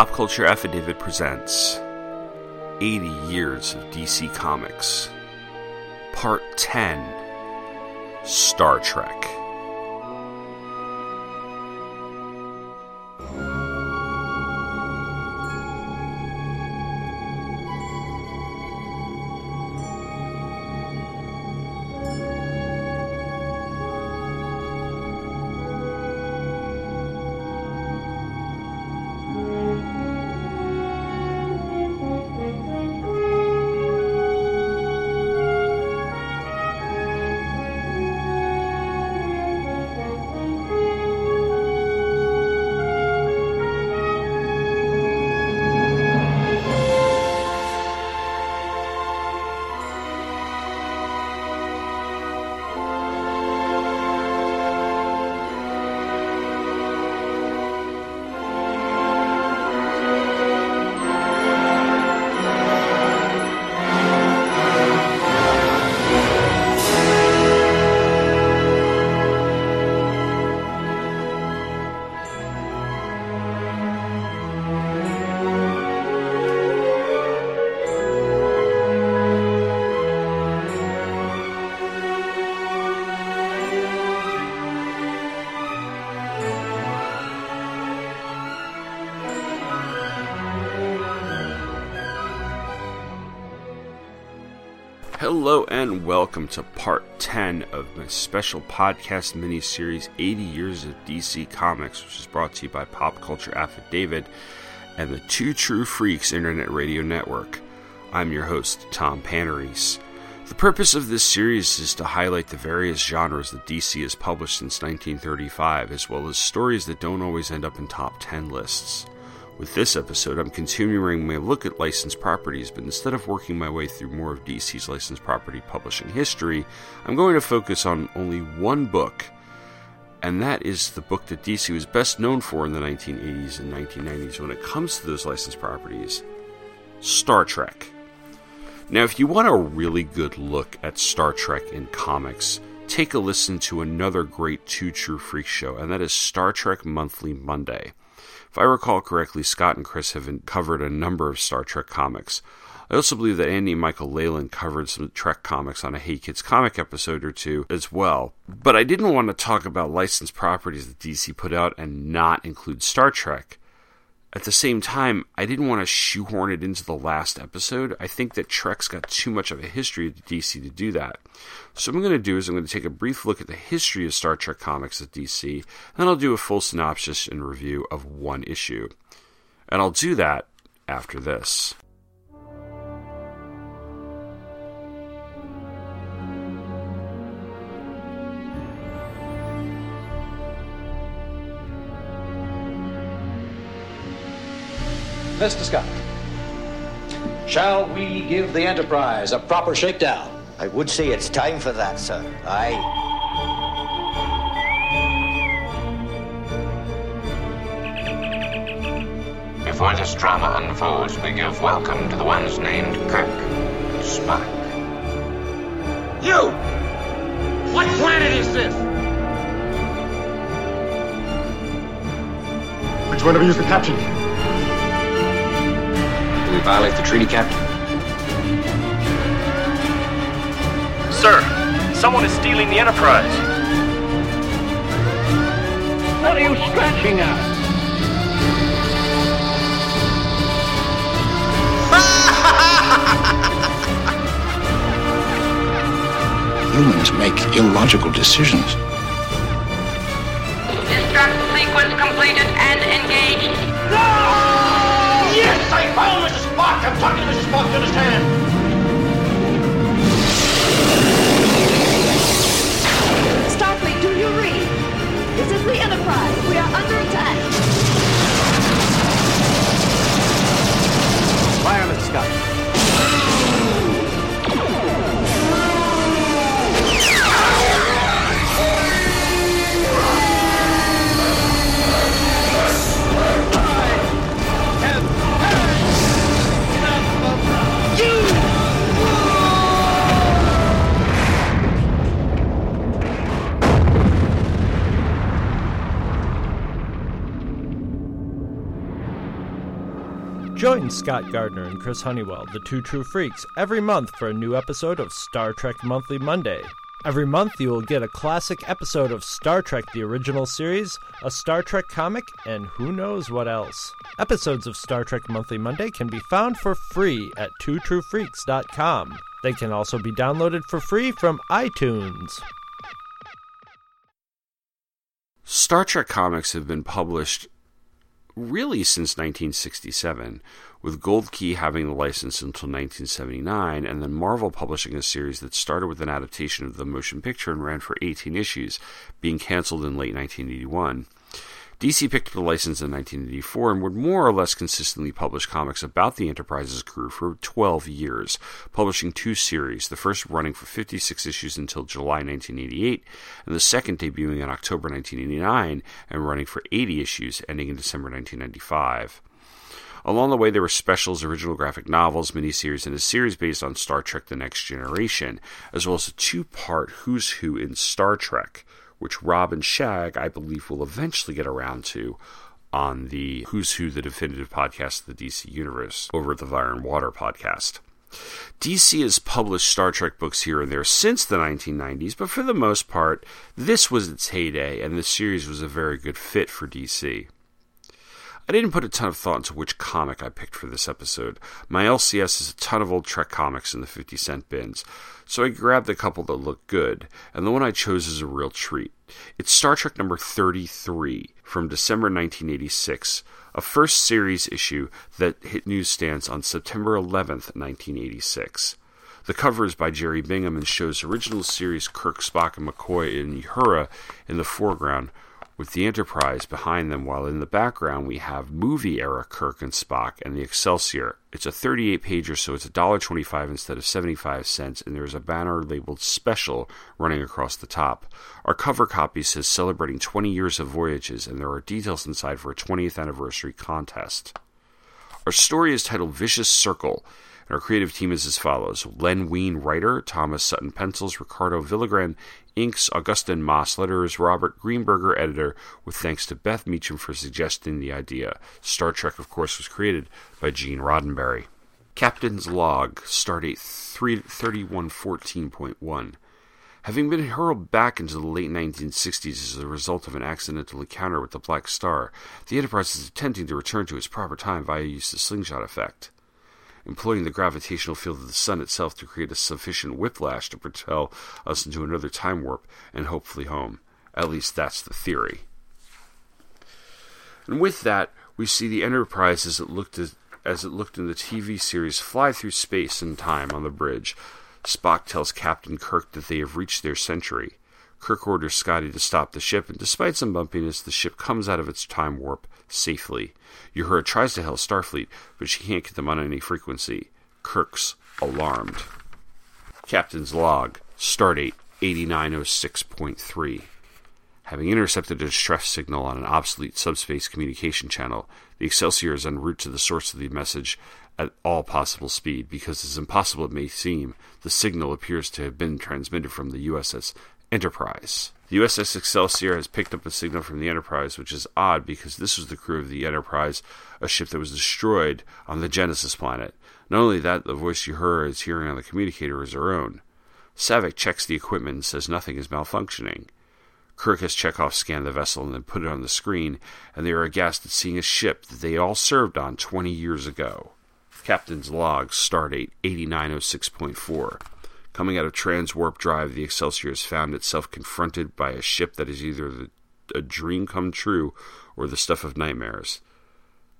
Pop Culture Affidavit presents 80 Years of DC Comics, Part 10, Star Trek. Hello and welcome to part 10 of my special podcast miniseries, 80 Years of DC Comics, which is brought to you by Pop Culture Affidavit and the Two True Freaks Internet Radio Network. I'm your host, Tom Paneris. The purpose of this series is to highlight the various genres that DC has published since 1935, as well as stories that don't always end up in top 10 lists. With this episode, I'm continuing my look at licensed properties, but instead of working my way through more of DC's licensed property publishing history, I'm going to focus on only one book, and that is the book that DC was best known for in the 1980s and 1990s when it comes to those licensed properties, Star Trek. Now, if you want a really good look at Star Trek in comics, take a listen to another great Two True Freaks show, and that is Star Trek Monthly Monday. If I recall correctly, Scott and Chris have covered a number of Star Trek comics. I also believe that Andy and Michael Leyland covered some Trek comics on a Hey Kids comic episode or two as well. But I didn't want to talk about licensed properties that DC put out and not include Star Trek. At the same time, I didn't want to shoehorn it into the last episode. I think that Trek's got too much of a history at DC to do that. So what I'm going to do is I'm going to take a brief look at the history of Star Trek comics at DC, and then I'll do a full synopsis and review of one issue. And I'll do that after this. Mr. Scott, shall we give the Enterprise a proper shakedown? I would say it's time for that, sir. Aye. Before this drama unfolds, we give welcome to the ones named Kirk and Spock. You! What planet is this? Which one of you is the captain? We violate the treaty, Captain. Sir, someone is stealing the Enterprise. What are you scratching at? Humans make illogical decisions. Destruct sequence completed and engaged. No! Yes, I found Mrs. Spock! I'm talking to Mrs. Spock, you understand? Starfleet, do you read? This is the Enterprise. We are under attack. Fire, Mrs. Scott. Join Scott Gardner and Chris Honeywell, the Two True Freaks, every month for a new episode of Star Trek Monthly Monday. Every month you will get a classic episode of Star Trek the Original Series, a Star Trek comic, and who knows what else. Episodes of Star Trek Monthly Monday can be found for free at twotruefreaks.com. They can also be downloaded for free from iTunes. Star Trek comics have been published really since 1967, with Gold Key having the license until 1979, and then Marvel publishing a series that started with an adaptation of the motion picture and ran for 18 issues, being canceled in late 1981. DC picked up the license in 1984 and would more or less consistently publish comics about the Enterprise's crew for 12 years, publishing two series, the first running for 56 issues until July 1988, and the second debuting in October 1989 and running for 80 issues, ending in December 1995. Along the way, there were specials, original graphic novels, miniseries, and a series based on Star Trek The Next Generation, as well as a two-part Who's Who in Star Trek, which Rob and Shag, I believe, will eventually get around to on the Who's Who, the definitive podcast of the DC Universe, over at the Fire and Water podcast. DC has published Star Trek books here and there since the 1990s, but for the most part, this was its heyday, and the series was a very good fit for DC. I didn't put a ton of thought into which comic I picked for this episode. My LCS is a ton of old Trek comics in the 50-cent bins, so I grabbed a couple that look good, and the one I chose is a real treat. It's Star Trek number 33 from December 1986, a first series issue that hit newsstands on September 11th, 1986. The cover is by Jerry Bingham and shows original series Kirk, Spock, and McCoy in Uhura in the foreground, with the Enterprise behind them, while in the background we have movie-era Kirk and Spock and the Excelsior. It's a 38-pager, so it's $1.25 instead of 75 cents, and there's a banner labeled Special running across the top. Our cover copy says celebrating 20 years of voyages, and there are details inside for a 20th anniversary contest. Our story is titled Vicious Circle, and our creative team is as follows: Len Wein, writer; Thomas Sutton, pencils; Ricardo Villagran, inks; Augustin Moss, letterers; Robert Greenberger, editor, with thanks to Beth Meacham for suggesting the idea. Star Trek, of course, was created by Gene Roddenberry. Captain's Log, Stardate 3114.1. Having been hurled back into the late 1960s as a result of an accidental encounter with the Black Star, the Enterprise is attempting to return to its proper time via use of the slingshot effect, employing the gravitational field of the sun itself to create a sufficient whiplash to propel us into another time warp and hopefully home. At least that's the theory. And with that, we see the Enterprise as it looked in the TV series fly through space and time on the bridge. Spock tells Captain Kirk that they have reached their century. Kirk orders Scotty to stop the ship, and despite some bumpiness, the ship comes out of its time warp safely. Uhura tries to hail Starfleet, but she can't get them on any frequency. Kirk's alarmed. Captain's Log, Stardate 8906.3. Having intercepted a distress signal on an obsolete subspace communication channel, the Excelsior is en route to the source of the message at all possible speed, because, as impossible it may seem, the signal appears to have been transmitted from the USS Enterprise. The USS Excelsior has picked up a signal from the Enterprise, which is odd because this was the crew of the Enterprise, a ship that was destroyed on the Genesis planet. Not only that, the voice Uhura is hearing on the communicator is her own. Savick checks the equipment and says nothing is malfunctioning. Kirk has Chekhov scan the vessel and then put it on the screen, and they are aghast at seeing a ship that they all served on 20 years ago. Captain's Log, Stardate 8906.4. Coming out of Transwarp Drive, the Excelsior has found itself confronted by a ship that is either a dream come true or the stuff of nightmares.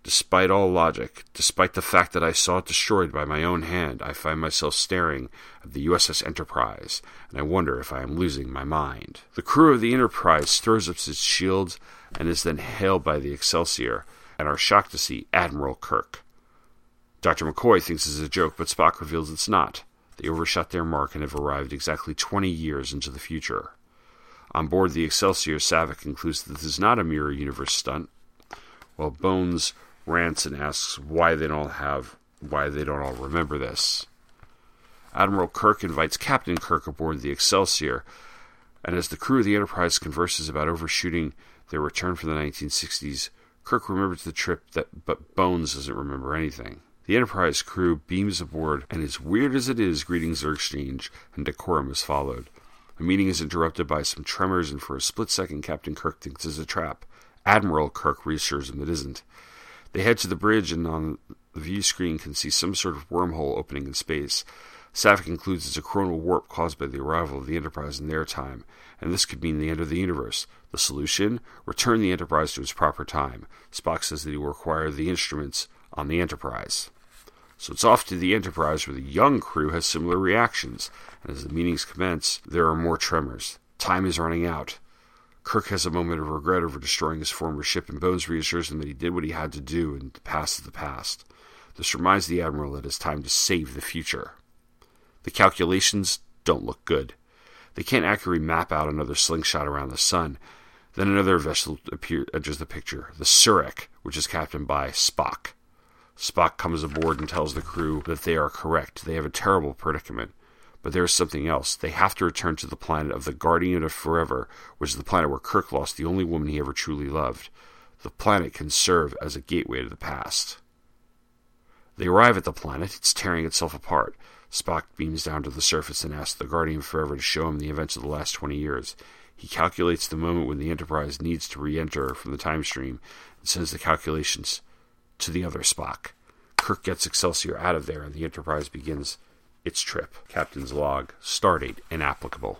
Despite all logic, despite the fact that I saw it destroyed by my own hand, I find myself staring at the USS Enterprise, and I wonder if I am losing my mind. The crew of the Enterprise throws up its shields and is then hailed by the Excelsior, and are shocked to see Admiral Kirk. Dr. McCoy thinks it's a joke, but Spock reveals it's not. They overshot their mark and have arrived exactly 20 years into the future. On board the Excelsior, Savick concludes that this is not a mirror universe stunt, while Bones rants and asks why they don't all remember this. Admiral Kirk invites Captain Kirk aboard the Excelsior, and as the crew of the Enterprise converses about overshooting their return from the 1960s, Kirk remembers the trip, but Bones doesn't remember anything. The Enterprise crew beams aboard, and as weird as it is, greetings are exchanged, and decorum is followed. The meeting is interrupted by some tremors, and for a split second, Captain Kirk thinks it's a trap. Admiral Kirk reassures him it isn't. They head to the bridge, and on the view screen can see some sort of wormhole opening in space. Savick concludes it's a coronal warp caused by the arrival of the Enterprise in their time, and this could mean the end of the universe. The solution? Return the Enterprise to its proper time. Spock says that he will require the instruments on the Enterprise. So it's off to the Enterprise, where the young crew has similar reactions, and as the meetings commence, there are more tremors. Time is running out. Kirk has a moment of regret over destroying his former ship, and Bones reassures him that he did what he had to do, and the past is the past. This reminds the Admiral that it's time to save the future. The calculations don't look good. They can't accurately map out another slingshot around the sun. Then another vessel enters the picture, the Surik, which is captained by Spock. Spock comes aboard and tells the crew that they are correct. They have a terrible predicament. But there is something else. They have to return to the planet of the Guardian of Forever, which is the planet where Kirk lost the only woman he ever truly loved. The planet can serve as a gateway to the past. They arrive at the planet. It's tearing itself apart. Spock beams down to the surface and asks the Guardian of Forever to show him the events of the last 20 years. He calculates the moment when the Enterprise needs to re-enter from the time stream and sends the calculations to the other Spock. Kirk gets Excelsior out of there, and the Enterprise begins its trip. Captain's log. Stardate inapplicable.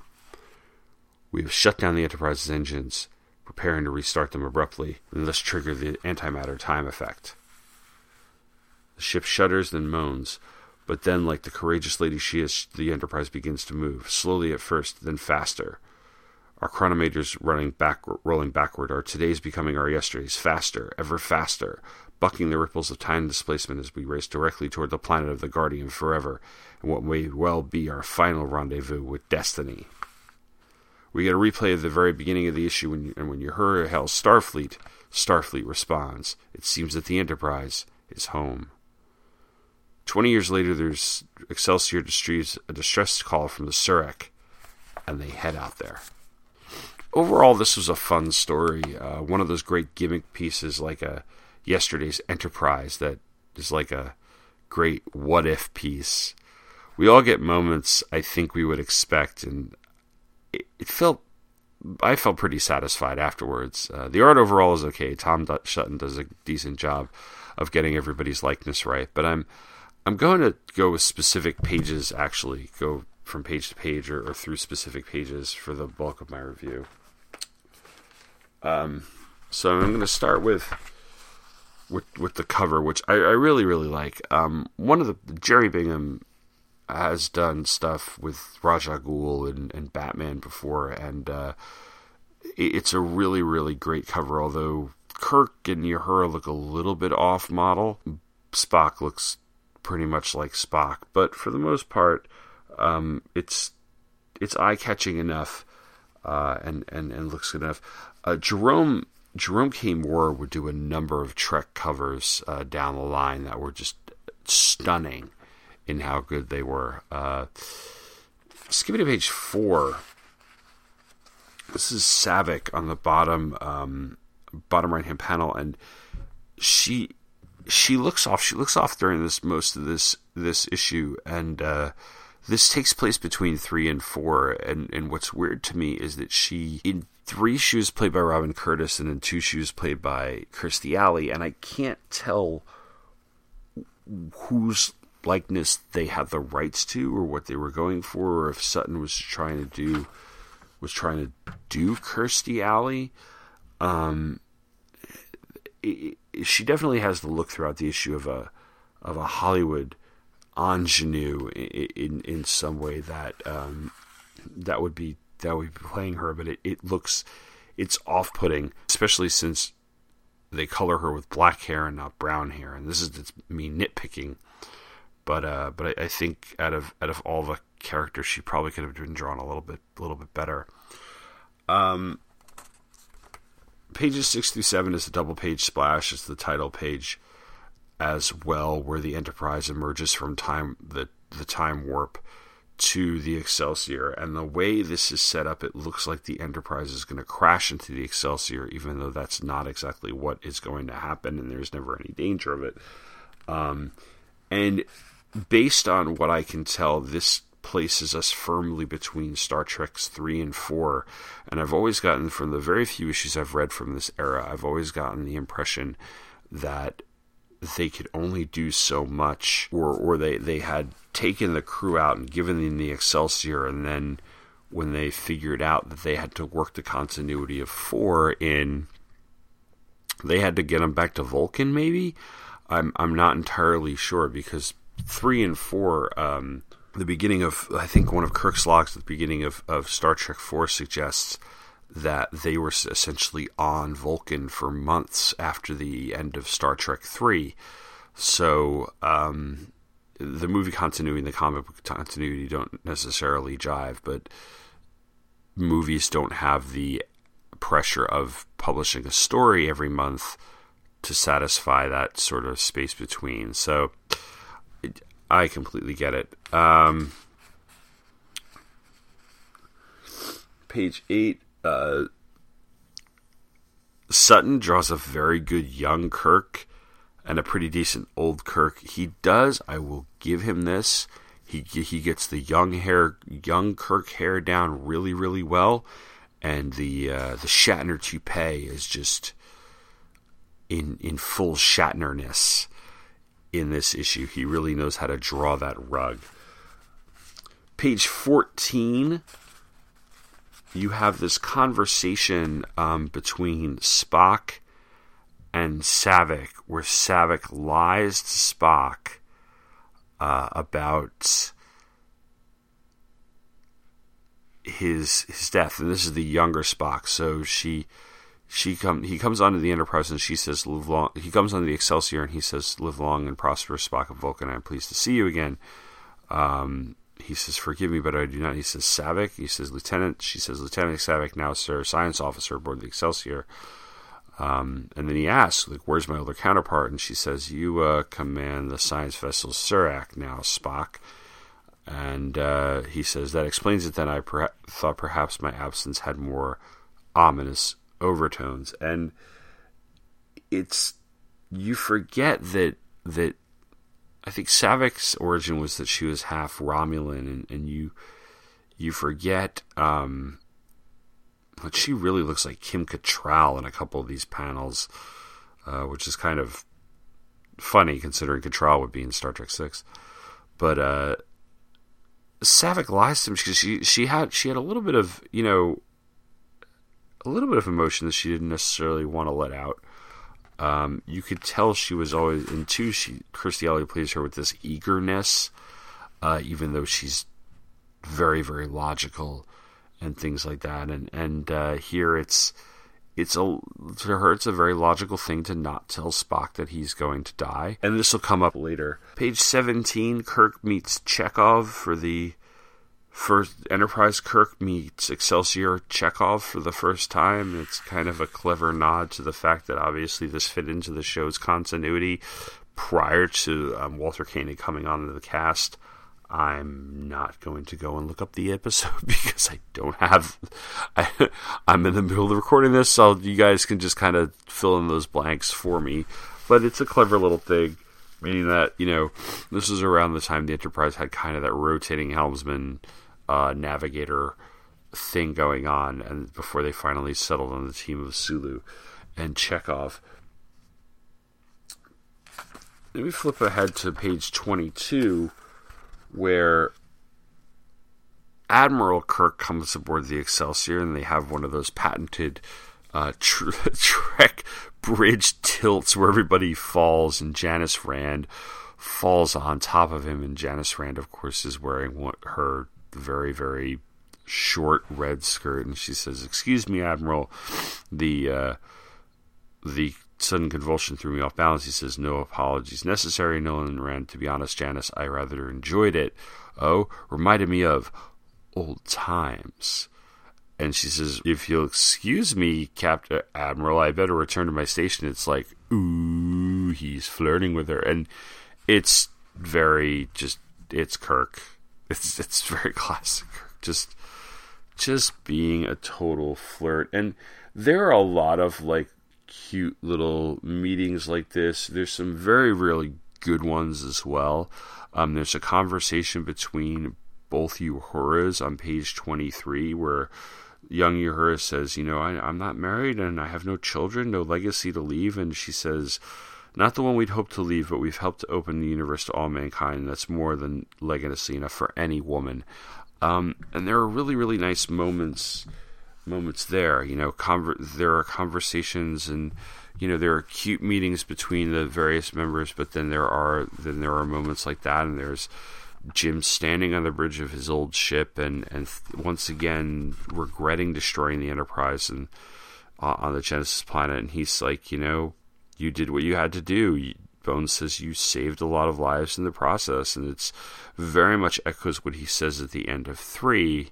We have shut down the Enterprise's engines, preparing to restart them abruptly, and thus trigger the antimatter time effect. The ship shudders, then moans, but then, like the courageous lady she is, the Enterprise begins to move, slowly at first, then faster. Our chronometers rolling backward, our todays becoming our yesterdays, faster, ever faster, bucking the ripples of time displacement as we race directly toward the planet of the Guardian Forever, and what may well be our final rendezvous with destiny. We get a replay of the very beginning of the issue, when you hear hail Starfleet, Starfleet responds. It seems that the Enterprise is home. 20 years later, there's Excelsior distress, a distress call from the Surik, and they head out there. Overall, this was a fun story. One of those great gimmick pieces, like a Yesterday's Enterprise, that is like a great what-if piece. We all get moments I think we would expect, and I felt pretty satisfied afterwards. The art overall is okay. Tom Sutton does a decent job of getting everybody's likeness right, but I'm going to go with specific pages, actually, go from page to page or through specific pages for the bulk of my review. So I'm going to start with the cover, which I really, really like. One of the Jerry Bingham has done stuff with Ra's al Ghul and Batman before, and it's a really, really great cover, although Kirk and Uhura look a little bit off model. Spock looks pretty much like Spock, but for the most part, it's eye-catching enough and looks good enough. Jerome K. Moore would do a number of Trek covers down the line that were just stunning in how good they were. Skipping to page 4. This is Savick on the bottom right-hand panel, and she looks off. She looks off during most of this issue, and this takes place between 3 and 4. And what's weird to me is that she, in 3, she was played by Robin Curtis, and in 2, she was played by Kirstie Alley, and I can't tell whose likeness they had the rights to, or what they were going for, or if Sutton was trying to do Kirstie Alley. She definitely has the look throughout the issue of a Hollywood ingenue in some way that would be playing her, but it's off-putting, especially since they color her with black hair and not brown hair. And this is me nitpicking, but I think out of all the characters, she probably could have been drawn a little bit better. Pages 6 through 7 is a double-page splash. It's the title page as well, where the Enterprise emerges from the time warp to the Excelsior, and the way this is set up, it looks like the Enterprise is going to crash into the Excelsior, even though that's not exactly what is going to happen, and there's never any danger of it. And based on what I can tell, this places us firmly between Star Trek's 3 and 4, and I've always gotten, from the very few issues I've read from this era, I've always gotten the impression that they could only do so much, or they had taken the crew out and given them the Excelsior, and then when they figured out that they had to work the continuity of 4 in, they had to get them back to Vulcan, maybe? I'm not entirely sure, because 3 and 4, the beginning of, I think one of Kirk's logs at the beginning of Star Trek 4 suggests that they were essentially on Vulcan for months after the end of Star Trek 3. So the movie continuity and the comic book continuity don't necessarily jive, but movies don't have the pressure of publishing a story every month to satisfy that sort of space between. So I completely get it. Page 8, Sutton draws a very good young Kirk and a pretty decent old Kirk. He does, I will give him this, he gets the young Kirk hair down really, really well, and the Shatner toupee is just in full Shatnerness. In this issue, he really knows how to draw that rug. Page 14, you have this conversation between Spock and Saavik, where Saavik lies to Spock about his death, and this is the younger Spock. So he comes onto the Enterprise and she says, "Live long." He comes onto the Excelsior and he says, "Live long and prosper, Spock of Vulcan. I am pleased to see you again." He says, "Forgive me, but I do not." He says, "Saavik." He says, "Lieutenant." She says, "Lieutenant Saavik, now, sir, science officer aboard the Excelsior." And then he asks, "Like, where's my older counterpart?" And she says, "You command the science vessel Surak now, Spock." And he says, "That explains it. Then I thought perhaps my absence had more ominous overtones," and it's, you forget that I think Saavik's origin was that she was half Romulan, and you forget that she really looks like Kim Cattrall in a couple of these panels, which is kind of funny considering Cattrall would be in Star Trek 6, but Saavik lies to him because she had a little bit of emotion that she didn't necessarily want to let out. You could tell she was always in two. Kirstie Alley plays her with this eagerness, even though she's very, very logical and things like that. And here it's a very logical thing to not tell Spock that he's going to die. And this will come up later. Page 17, Kirk meets Chekhov for the first Enterprise. Kirk meets Excelsior Chekhov for the first time. It's kind of a clever nod to the fact that obviously this fit into the show's continuity prior to Walter Koenig coming onto the cast. I'm not going to go and look up the episode because I don't have... I'm in the middle of recording this, so you guys can just kind of fill in those blanks for me. But it's a clever little thing, meaning that, this is around the time the Enterprise had kind of that rotating helmsman navigator thing going on, and before they finally settled on the team of Sulu and Chekhov. Let me flip ahead to page 22, where Admiral Kirk comes aboard the Excelsior, and they have one of those patented Trek bridge tilts where everybody falls, and Janice Rand falls on top of him, and Janice Rand, of course, is wearing her very, very short red skirt, and she says, "Excuse me, Admiral, the sudden convulsion threw me off balance." He says, "No apologies necessary, Nolan Rand. To be honest, Janice, I rather enjoyed it. Oh, reminded me of old times." And she says, "If you'll excuse me, Captain Admiral, I better return to my station." It's like, ooh, he's flirting with her. And it's very just, it's Kirk. It's very classic. Just being a total flirt. And there are a lot of like cute little meetings like this. There's some very really good ones as well. There's a conversation between both Uhuras on page 23 where young Uhura says, you know, I'm not married and I have no children, no legacy to leave. And she says, not the one we'd hoped to leave, but we've helped to open the universe to all mankind. That's more than legacy enough for any woman. And there are really, really nice moments there. You know, there are conversations and, you know, there are cute meetings between the various members, but then there are moments like that. And there's Jim standing on the bridge of his old ship and once again regretting destroying the Enterprise and on the Genesis planet. And he's like, you know, you did what you had to do. Bones says you saved a lot of lives in the process, and it's very much echoes what he says at the end of 3,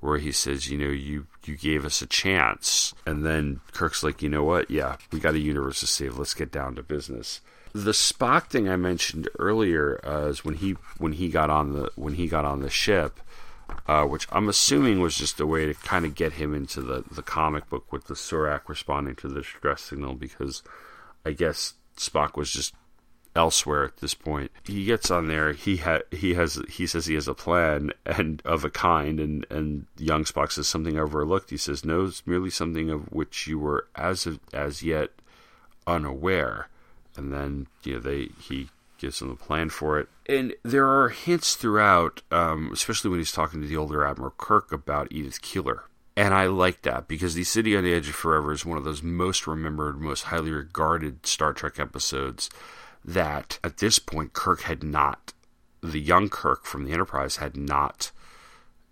where he says, you know, you gave us a chance. And then Kirk's like, you know what? Yeah, we got a universe to save. Let's get down to business. The Spock thing I mentioned earlier is when he got on the ship, which I'm assuming was just a way to kind of get him into the comic book with the Surak responding to the distress signal, because I guess Spock was just elsewhere at this point. He gets on there. He says he has a plan and of a kind, and young Spock says something overlooked. He says, no, it's merely something of which you were as yet unaware. And then, you know, he gives him the plan for it. And there are hints throughout, especially when he's talking to the older Admiral Kirk about Edith Keeler. And I like that, because The City on the Edge of Forever is one of those most remembered, most highly regarded Star Trek episodes that at this point Kirk had not, the young Kirk from the Enterprise had not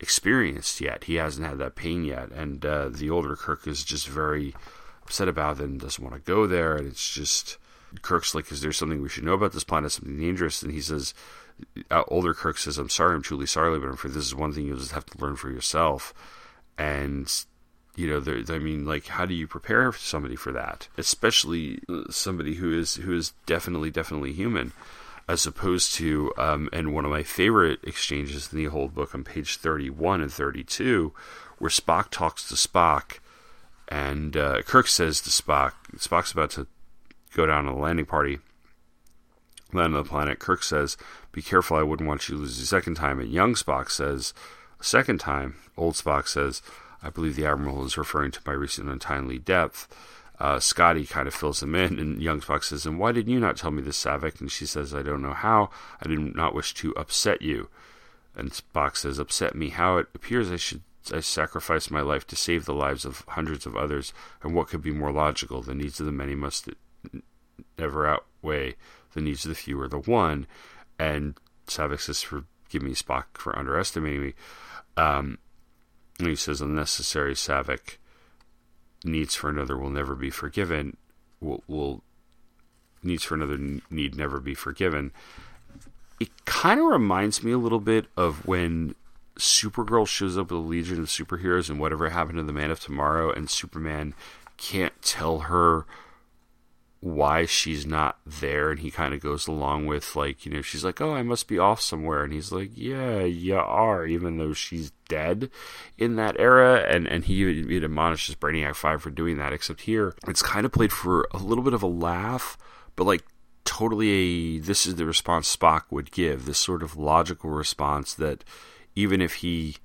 experienced yet. He hasn't had that pain yet. And the older Kirk is just very upset about it and doesn't want to go there. And it's just, Kirk's like, is there something we should know about this planet, something dangerous? And he says, older Kirk says, I'm sorry, I'm truly sorry, but I'm afraid this is one thing you'll just have to learn for yourself. And, you know, I mean, like, how do you prepare somebody for that? Especially somebody who is definitely human, as opposed to, and one of my favorite exchanges in the whole book on page 31 and 32, where Spock talks to Spock, and Kirk says to Spock, Spock's about to go down to the landing party, land on the planet. Kirk says, be careful, I wouldn't want you to lose the second time. And young Spock says, second time, old Spock says, I believe the Admiral is referring to my recent untimely death. Scotty kind of fills him in, and young Spock says, and why did you not tell me this, Saavik? And she says, I don't know how. I did not wish to upset you. And Spock says, upset me how? It appears I sacrificed my life to save the lives of hundreds of others, and what could be more logical? The needs of the many must never outweigh the needs of the few or the one. And Saavik says, forgive me, Spock, for underestimating me. And he says, unnecessary, Saavik, needs for another will never be forgiven. Needs for another need never be forgiven. It kind of reminds me a little bit of when Supergirl shows up at the Legion of Superheroes and Whatever Happened to the Man of Tomorrow, and Superman can't tell her why she's not there, and he kind of goes along with, like, you know, she's like, oh, I must be off somewhere, and he's like, yeah, you are, even though she's dead in that era, and he admonishes Brainiac 5 for doing that, except here, it's kind of played for a little bit of a laugh, but, like, totally this is the response Spock would give, this sort of logical response that even if he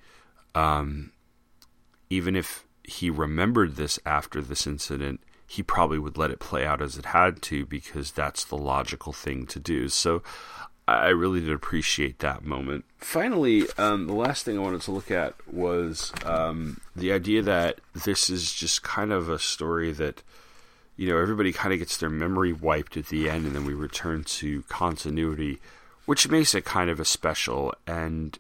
remembered this after this incident, he probably would let it play out as it had to, because that's the logical thing to do. So I really did appreciate that moment. Finally, the last thing I wanted to look at was the idea that this is just kind of a story that, you know, everybody kind of gets their memory wiped at the end, and then we return to continuity, which makes it kind of a special. And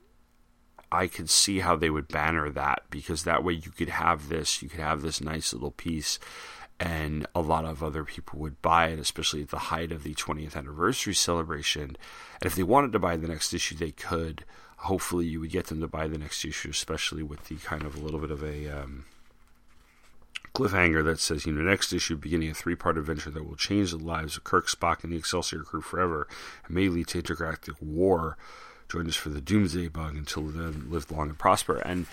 I could see how they would banner that, because that way you could have this nice little piece, and a lot of other people would buy it, especially at the height of the 20th anniversary celebration. And if they wanted to buy the next issue, they could. Hopefully you would get them to buy the next issue, especially with the kind of a little bit of a cliffhanger that says, you know, next issue, beginning a three-part adventure that will change the lives of Kirk, Spock, and the Excelsior crew forever, and may lead to intergalactic war Join us for the doomsday bug. Until then, live long and prosper. And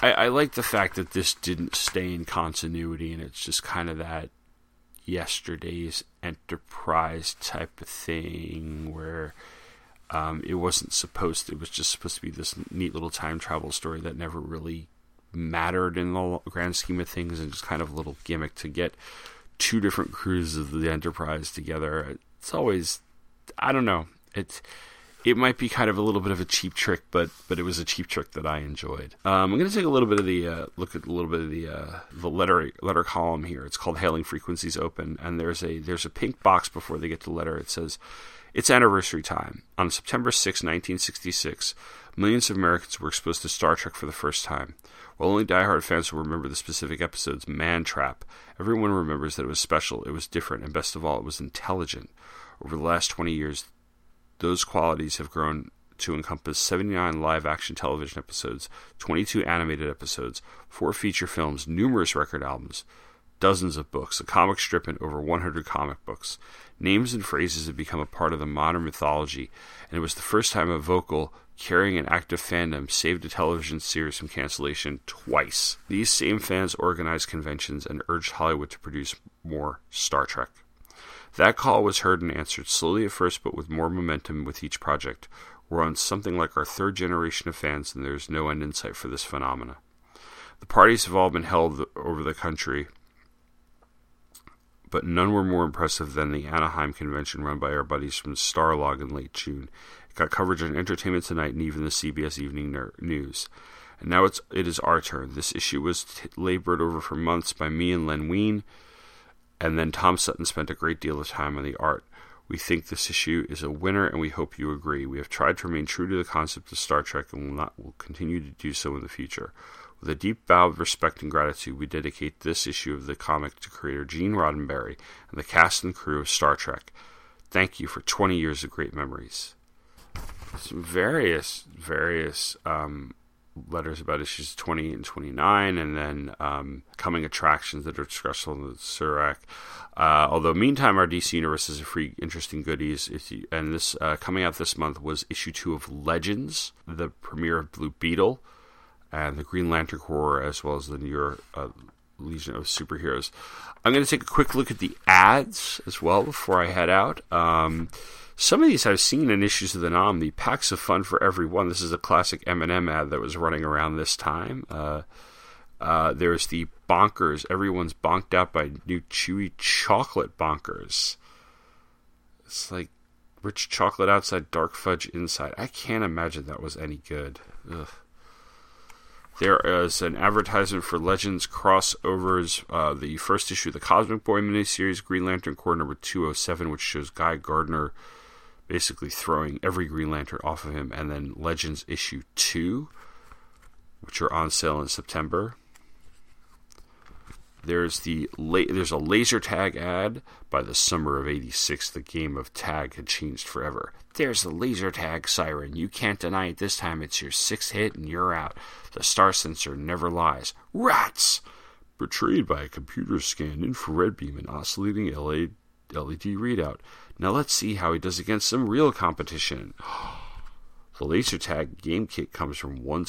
I like the fact that this didn't stay in continuity, and it's just kind of that yesterday's Enterprise type of thing where it wasn't supposed to, it was just supposed to be this neat little time travel story that never really mattered in the grand scheme of things, and just kind of a little gimmick to get two different crews of the Enterprise together. It's always, I don't know, it might be kind of a little bit of a cheap trick, but it was a cheap trick that I enjoyed. I'm going to take a little bit of the look at a little bit of the letter column here. It's called Hailing Frequencies Open, and there's a pink box before they get to the letter. It says, "It's anniversary time. On September 6, 1966, millions of Americans were exposed to Star Trek for the first time. While only diehard fans will remember the specific episode's Man Trap, everyone remembers that it was special, it was different, and best of all, it was intelligent. Over the last 20 years, those qualities have grown to encompass 79 live-action television episodes, 22 animated episodes, 4 feature films, numerous record albums, dozens of books, a comic strip, and over 100 comic books. Names and phrases have become a part of the modern mythology, and it was the first time a vocal, carrying an active fandom saved a television series from cancellation twice. These same fans organized conventions and urged Hollywood to produce more Star Trek. That call was heard and answered slowly at first, but with more momentum with each project. We're on something like our third generation of fans, and there's no end in sight for this phenomena. The parties have all been held over the country, but none were more impressive than the Anaheim convention run by our buddies from Starlog in late June. It got coverage on Entertainment Tonight and even the CBS Evening News. And now it is our turn. This issue was labored over for months by me and Len Wein, and then Tom Sutton spent a great deal of time on the art. We think this issue is a winner, and we hope you agree. We have tried to remain true to the concept of Star Trek, and will continue to do so in the future. With a deep bow of respect and gratitude, we dedicate this issue of the comic to creator Gene Roddenberry and the cast and crew of Star Trek. Thank you for 20 years of great memories." Some various letters about issues 20 and 29, and then coming attractions that are discussed on the Surac. Although meantime, our DC Universe is a free, interesting goodies. This coming out this month was issue 2 of Legends, the premiere of Blue Beetle, and the Green Lantern Corps, as well as the New York Legion of Superheroes. I'm going to take a quick look at the ads as well before I head out. Some of these I've seen in issues of the NOM, the Packs of Fun for Everyone. This is a classic M&M ad that was running around this time. There's the Bonkers. Everyone's bonked out by new chewy chocolate bonkers. It's like rich chocolate outside, dark fudge inside. I can't imagine that was any good. Ugh. There is an advertisement for Legends crossovers, the first issue of the Cosmic Boy miniseries, Green Lantern Corps number 207, which shows Guy Gardner basically throwing every Green Lantern off of him, and then Legends issue 2, which are on sale in September. There's a laser tag ad. By the summer of '86, the game of tag had changed forever. There's the laser tag siren. You can't deny it this time. It's your 6th hit and you're out. The star sensor never lies. Rats! Betrayed by a computer scan, infrared beam, and oscillating LED readout. Now let's see how he does against some real competition. The laser tag game kit comes with one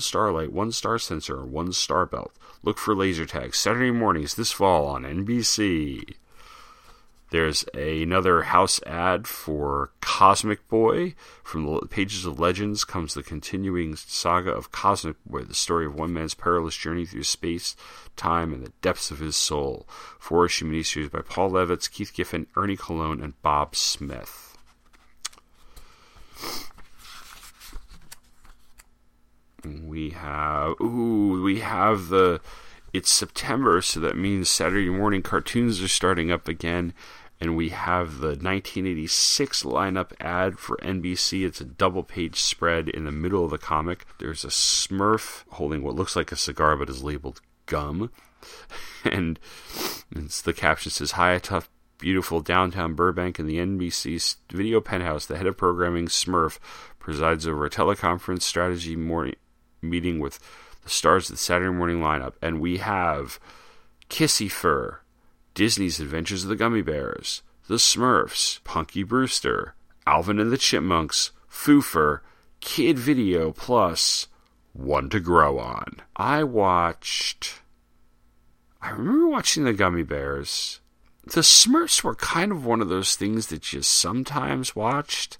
starlight, one star sensor, and one star belt. Look for laser tag Saturday mornings this fall on NBC. There's another house ad for Cosmic Boy. From the pages of Legends comes the continuing saga of Cosmic Boy, the story of one man's perilous journey through space, time, and the depths of his soul. 4-issue miniseries by Paul Levitz, Keith Giffen, Ernie Colon, and Bob Smith. We have it's September, so that means Saturday morning cartoons are starting up again, and we have the 1986 lineup ad for NBC. It's a double-page spread in the middle of the comic. There's a Smurf holding what looks like a cigar but is labeled gum, and it's, the caption says, "Hi, a tough, beautiful downtown Burbank in the NBC video penthouse. The head of programming, Smurf, presides over a teleconference strategy morning meeting with the stars of the Saturday morning lineup," and we have Kissy Fur, Disney's Adventures of the Gummy Bears, The Smurfs, Punky Brewster, Alvin and the Chipmunks, Foofer, Kid Video, plus One to Grow On. I remember watching the Gummy Bears. The Smurfs were kind of one of those things that you sometimes watched.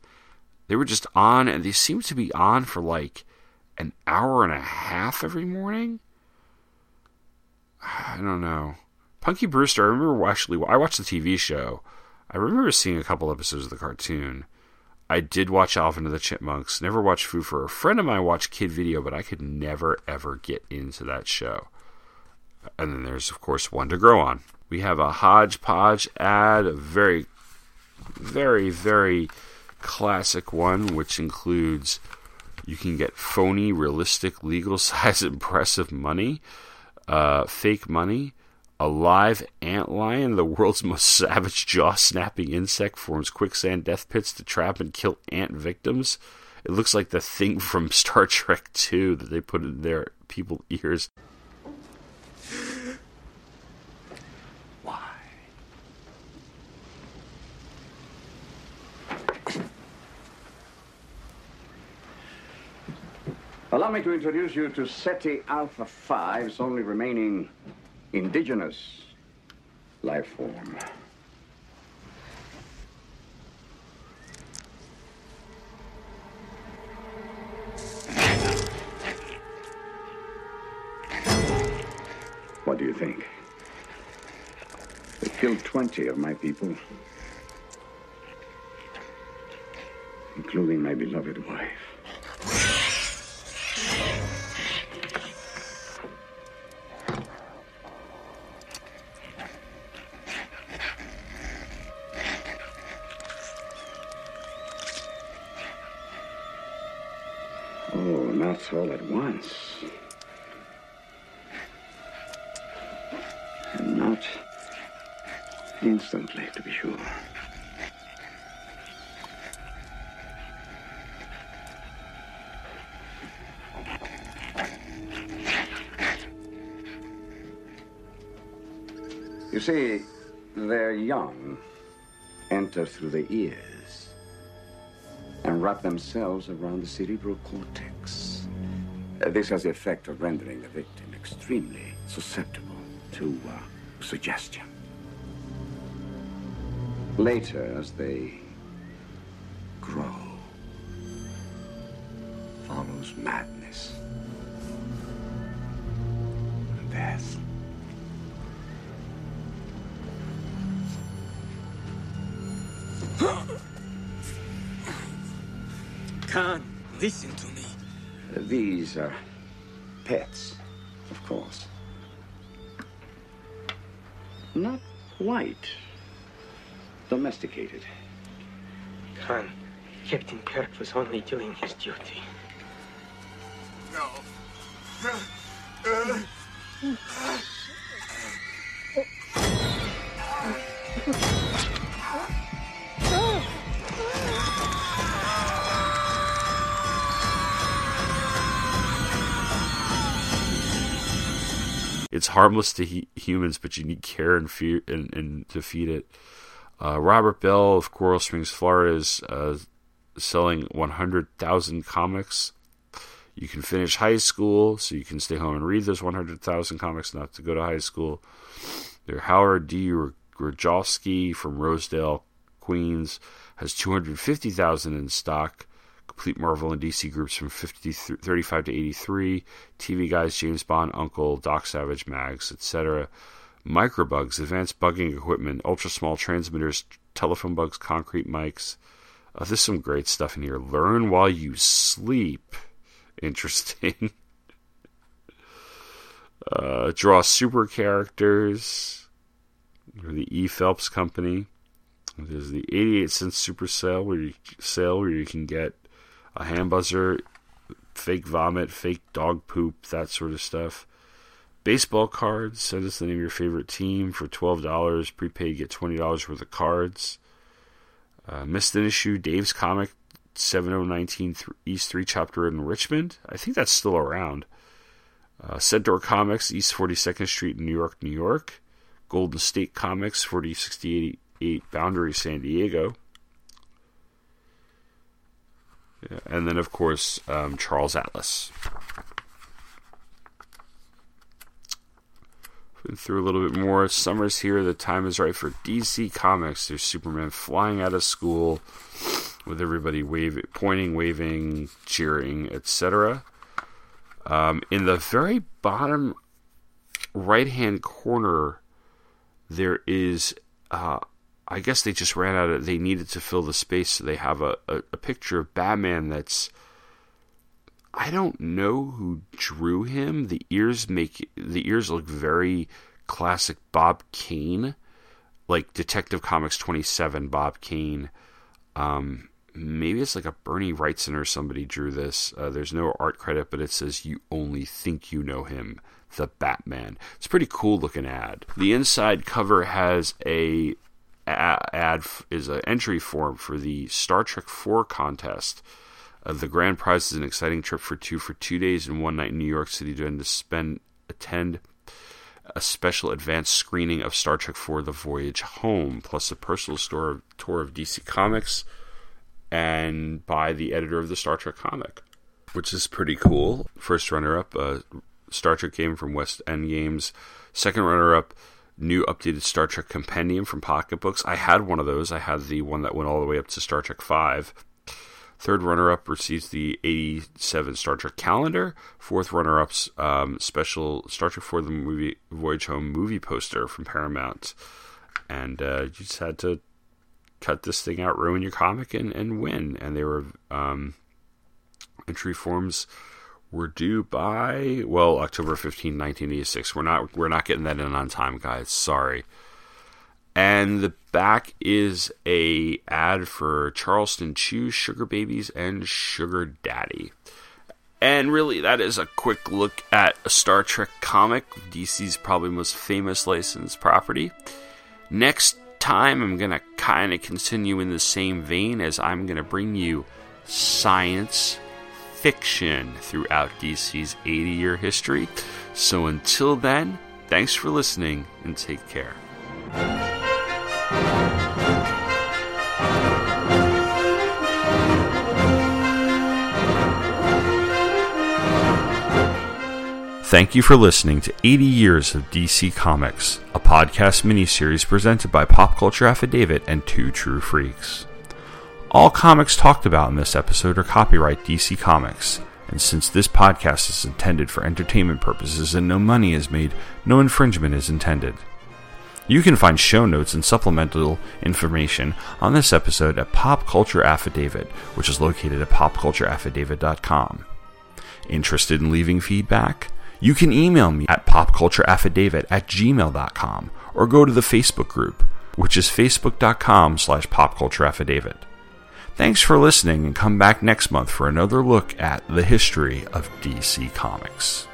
They were just on, and they seemed to be on for like an hour and a half every morning. I don't know. Punky Brewster, I watched the TV show. I remember seeing a couple episodes of the cartoon. I did watch Alvin and the Chipmunks, never watched Foofer. A friend of mine watched Kid Video, but I could never, ever get into that show. And then there's, of course, One to Grow On. We have a hodgepodge ad, a very, very, very classic one, which includes you can get phony, realistic, legal size, impressive money, fake money, a live antlion, the world's most savage jaw-snapping insect, forms quicksand death pits to trap and kill ant victims. It looks like the thing from Star Trek II that they put in their people's ears. Allow me to introduce you to SETI Alpha 5's only remaining indigenous life form. What do you think? They killed 20 of my people, including my beloved wife. All at once, and not instantly, to be sure. You see, their young enter through the ears and wrap themselves around the cerebral cortex. This has the effect of rendering the victim extremely susceptible to suggestion. Later, as they grow, follows madness and death. Can't listen to me. These are pets, of course. Not quite domesticated. Khan, Captain Kirk was only doing his duty. No. It's harmless to humans, but you need care and fear and to feed it. Robert Bell of Coral Springs, Florida, is selling 100,000 comics. You can finish high school, so you can stay home and read those 100,000 comics, not to go to high school. There, Howard D. Grajowski from Rosedale, Queens, has 250,000 in stock. Complete Marvel and DC groups from 35 to 83, TV Guys, James Bond, Uncle, Doc Savage, Mags, etc. Microbugs, advanced bugging equipment, ultra-small transmitters, telephone bugs, concrete mics. There's some great stuff in here. Learn while you sleep. Interesting. Draw super characters. The E. Phelps Company. There's the 88-cent super sale where you can get a hand buzzer, fake vomit, fake dog poop, that sort of stuff. Baseball cards. Send us the name of your favorite team for $12. Prepaid, get $20 worth of cards. Missed an issue. Dave's Comic, 7019 East 3 Chapter in Richmond. I think that's still around. Centaur Comics, East 42nd Street in New York, New York. Golden State Comics, 4068 Boundary, San Diego. Yeah, and then, of course, Charles Atlas. Been through a little bit more. Summer's here. The time is right for DC Comics. There's Superman flying out of school with everybody pointing, waving, cheering, etc. In the very bottom right-hand corner, there is... I guess they just ran out of... They needed to fill the space, so they have a picture of Batman that's... I don't know who drew him. The ears look very classic Bob Kane, like Detective Comics 27 Bob Kane. Maybe it's like a Bernie Wrightson or somebody drew this. There's no art credit, but it says you only think you know him, the Batman. It's a pretty cool looking ad. The inside cover has an entry form for the Star Trek 4 contest. The grand prize is an exciting trip for 2 days and one night in New York City to attend a special advanced screening of Star Trek IV: The Voyage Home, plus a personal tour of DC Comics and by the editor of the Star Trek comic, which is pretty cool. First runner-up, Star Trek game from West End Games. Second runner-up, new updated Star Trek compendium from Pocket Books. I had one of those. I had the one that went all the way up to Star Trek V. Third runner-up receives the 87 Star Trek calendar. Fourth runner-up's special Star Trek IV: The Movie Voyage Home movie poster from Paramount. And you just had to cut this thing out, ruin your comic, and win. And they were entry forms were due by October 15, 1986. We're not getting that in on time, guys. Sorry. And the back is a ad for Charleston Chews, Sugar Babies, and Sugar Daddy. And really, that is a quick look at a Star Trek comic, DC's probably most famous licensed property. Next time, I'm going to kind of continue in the same vein, as I'm going to bring you science fiction throughout DC's 80-year history. So until then, thanks for listening, and take care. Thank you for listening to 80 Years of DC Comics, a podcast miniseries presented by Pop Culture Affidavit and Two True Freaks. All comics talked about in this episode are copyright DC Comics, and since this podcast is intended for entertainment purposes and no money is made, no infringement is intended. You can find show notes and supplemental information on this episode at Pop Culture Affidavit, which is located at popcultureaffidavit.com. Interested in leaving feedback? You can email me at popcultureaffidavit@gmail.com or go to the Facebook group, which is facebook.com/popcultureaffidavit. Thanks for listening, and come back next month for another look at the history of DC Comics.